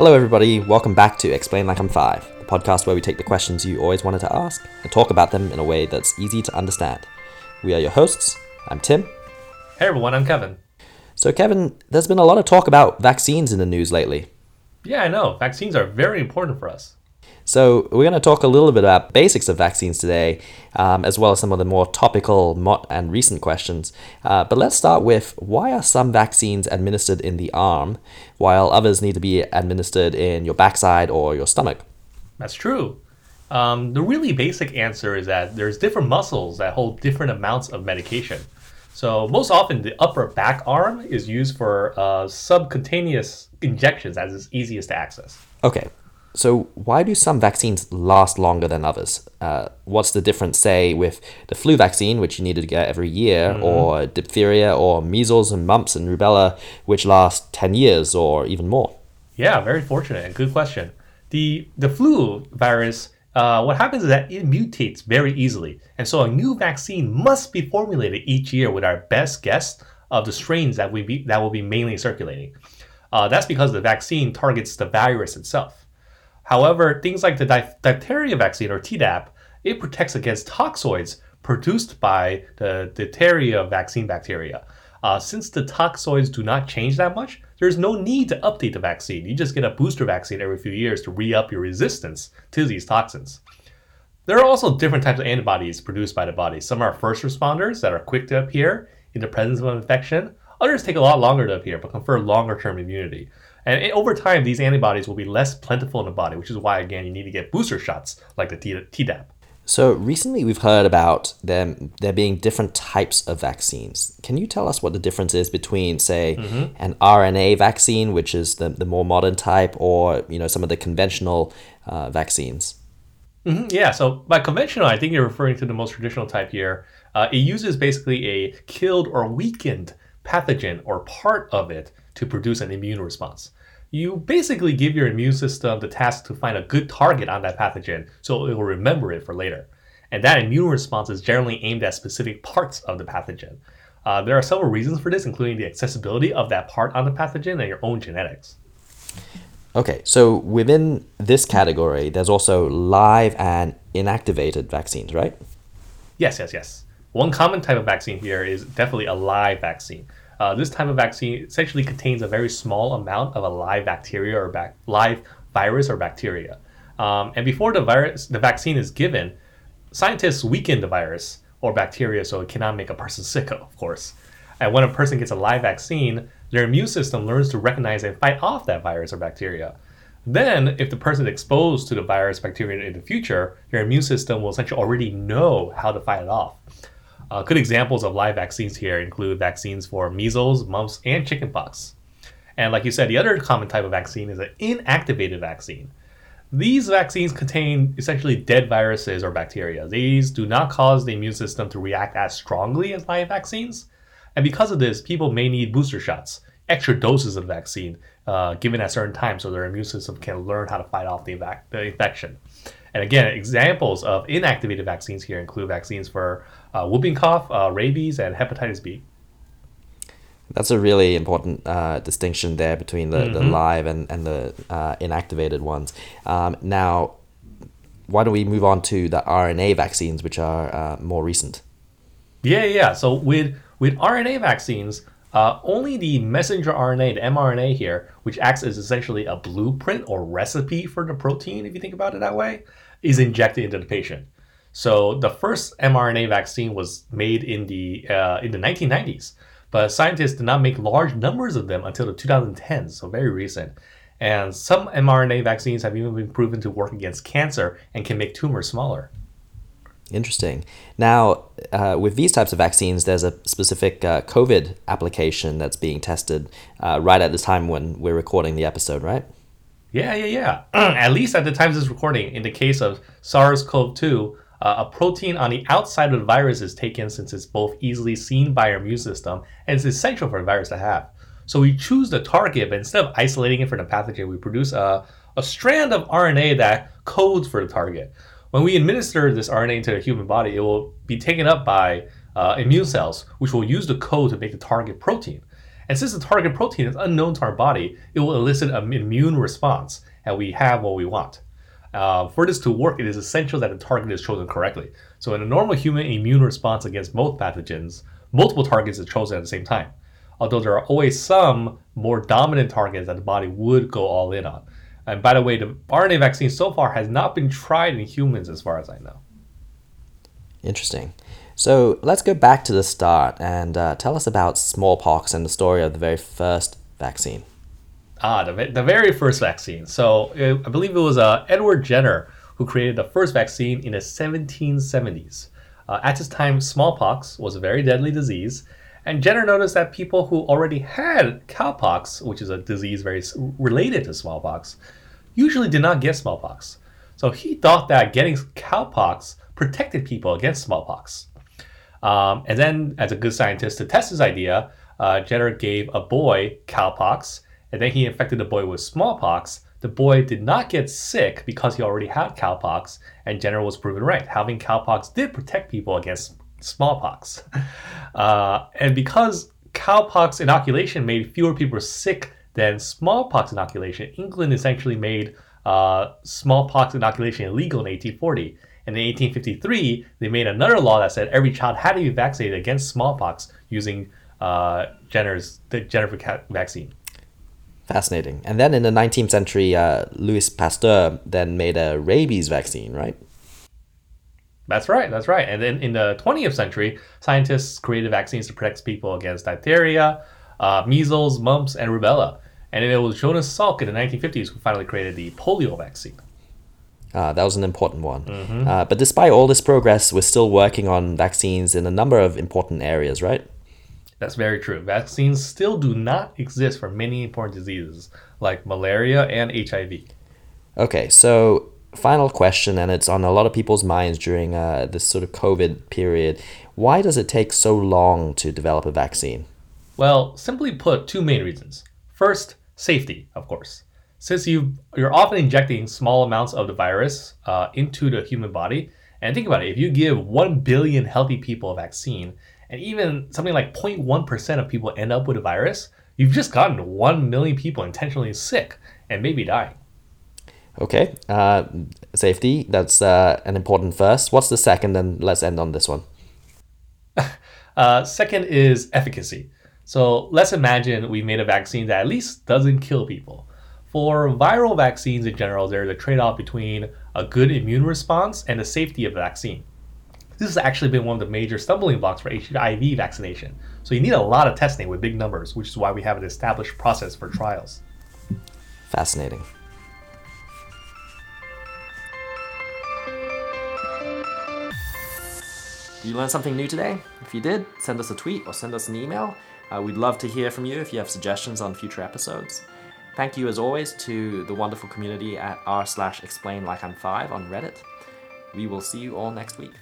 Hello everybody, welcome back to Explain Like I'm Five, the podcast where we take the questions you always wanted to ask and talk about them in a way that's easy to understand. We are your hosts, I'm Tim. Hey everyone, I'm Kevin. So Kevin, there's been a lot of talk about vaccines in the news lately. Yeah, I know. Vaccines are very important for us. So we're going to talk a little bit about basics of vaccines today, as well as some of the more topical and recent questions. But let's start with, why are some vaccines administered in the arm, while others need to be administered in your backside or your stomach? That's true. The really basic answer is that there's different muscles that hold different amounts of medication. So most often the upper back arm is used for subcutaneous injections, as it's easiest to access. Okay. So why do some vaccines last longer than others? What's the difference, say, with the flu vaccine, which you need to get every year, or diphtheria, or measles and mumps and rubella, which last 10 years or even more? Yeah, very fortunate and good question. The flu virus, what happens is that it mutates very easily. And so a new vaccine must be formulated each year with our best guess of the strains that will be mainly circulating. That's because the vaccine targets the virus itself. However, things like the diphtheria vaccine, or Tdap, it protects against toxoids produced by the diphtheria vaccine bacteria. Since the toxoids do not change that much, there's no need to update the vaccine. You just get a booster vaccine every few years to re-up your resistance to these toxins. There are also different types of antibodies produced by the body. Some are first responders that are quick to appear in the presence of an infection. Others take a lot longer to appear, but confer longer-term immunity. And over time, these antibodies will be less plentiful in the body, which is why, again, you need to get booster shots like the Tdap. So recently we've heard about there being different types of vaccines. Can you tell us what the difference is between, say, an RNA vaccine, which is the more modern type, or some of the conventional vaccines? Yeah, so by conventional, I think you're referring to the most traditional type here. It uses basically a killed or weakened pathogen or part of it to produce an immune response. You basically give your immune system the task to find a good target on that pathogen so it will remember it for later. And that immune response is generally aimed at specific parts of the pathogen. There are several reasons for this, including the accessibility of that part on the pathogen and your own genetics. Okay, so within this category, there's also live and inactivated vaccines, right? Yes. One common type of vaccine here is definitely a live vaccine. This type of vaccine essentially contains a very small amount of a live bacteria or live virus or bacteria. And before the vaccine is given, scientists weaken the virus or bacteria so it cannot make a person sick, of course. And when a person gets a live vaccine, their immune system learns to recognize and fight off that virus or bacteria. Then, if the person is exposed to the virus bacteria in the future, their immune system will essentially already know how to fight it off. Good examples of live vaccines here include vaccines for measles, mumps, and chickenpox. And like you said, the other common type of vaccine is an inactivated vaccine. These vaccines contain essentially dead viruses or bacteria. These do not cause the immune system to react as strongly as live vaccines. And because of this, people may need booster shots, extra doses of the vaccine given at certain times so their immune system can learn how to fight off the infection. And again, examples of inactivated vaccines here include vaccines for whooping cough, rabies, and hepatitis B. That's a really important distinction there between the live and the inactivated ones. Now, why don't we move on to the RNA vaccines, which are more recent? Yeah. So with RNA vaccines, only the messenger RNA, the mRNA here, which acts as essentially a blueprint or recipe for the protein, if you think about it that way, is injected into the patient. So the first mRNA vaccine was made in the 1990s, but scientists did not make large numbers of them until the 2010s, so very recent. And some mRNA vaccines have even been proven to work against cancer and can make tumors smaller. Interesting. Now, with these types of vaccines, there's a specific COVID application that's being tested right at the time when we're recording the episode, right? Yeah. At least at the time of this recording, in the case of SARS-CoV-2, a protein on the outside of the virus is taken since it's both easily seen by our immune system and it's essential for the virus to have. So we choose the target, but instead of isolating it from the pathogen, we produce a strand of RNA that codes for the target. When we administer this RNA into the human body, it will be taken up by immune cells, which will use the code to make the target protein. And since the target protein is unknown to our body, it will elicit an immune response, and we have what we want. For this to work, it is essential that the target is chosen correctly. So in a normal human immune response against most pathogens, multiple targets are chosen at the same time, although there are always some more dominant targets that the body would go all in on. And by the way, the RNA vaccine so far has not been tried in humans as far as I know. Interesting. So let's go back to the start and tell us about smallpox and the story of the very first vaccine. The very first vaccine. So I believe it was Edward Jenner who created the first vaccine in the 1770s. At this time, smallpox was a very deadly disease, and Jenner noticed that people who already had cowpox, which is a disease very related to smallpox, usually did not get smallpox. So he thought that getting cowpox protected people against smallpox. And then, as a good scientist, to test his idea, Jenner gave a boy cowpox, and then he infected the boy with smallpox. The boy did not get sick because he already had cowpox, and Jenner was proven right. Having cowpox did protect people against smallpox. And because cowpox inoculation made fewer people sick than smallpox inoculation, England essentially made smallpox inoculation illegal in 1840. And in 1853, they made another law that said every child had to be vaccinated against smallpox using the Jenner vaccine. Fascinating. And then in the 19th century, Louis Pasteur then made a rabies vaccine, right? That's right. And then in the 20th century, scientists created vaccines to protect people against diphtheria, measles, mumps, and rubella. And it was Jonas Salk in the 1950s who finally created the polio vaccine. That was an important one. Mm-hmm. But despite all this progress, we're still working on vaccines in a number of important areas, right? That's very true. Vaccines still do not exist for many important diseases like malaria and HIV. Okay, so final question, and it's on a lot of people's minds during this sort of COVID period. Why does it take so long to develop a vaccine? Well, simply put, two main reasons. First, safety, of course. Since you're often injecting small amounts of the virus into the human body, and think about it, if you give 1 billion healthy people a vaccine, and even something like 0.1% of people end up with a virus, you've just gotten 1 million people intentionally sick and maybe dying. Okay, safety, that's an important first. What's the second? And let's end on this one. Second is efficacy. So let's imagine we made a vaccine that at least doesn't kill people. For viral vaccines in general, there's a trade-off between a good immune response and the safety of the vaccine. This has actually been one of the major stumbling blocks for HIV vaccination. So you need a lot of testing with big numbers, which is why we have an established process for trials. Fascinating. Did you learn something new today? If you did, send us a tweet or send us an email. We'd love to hear from you if you have suggestions on future episodes. Thank you as always to the wonderful community at r/explainlikeim5 on Reddit. We will see you all next week.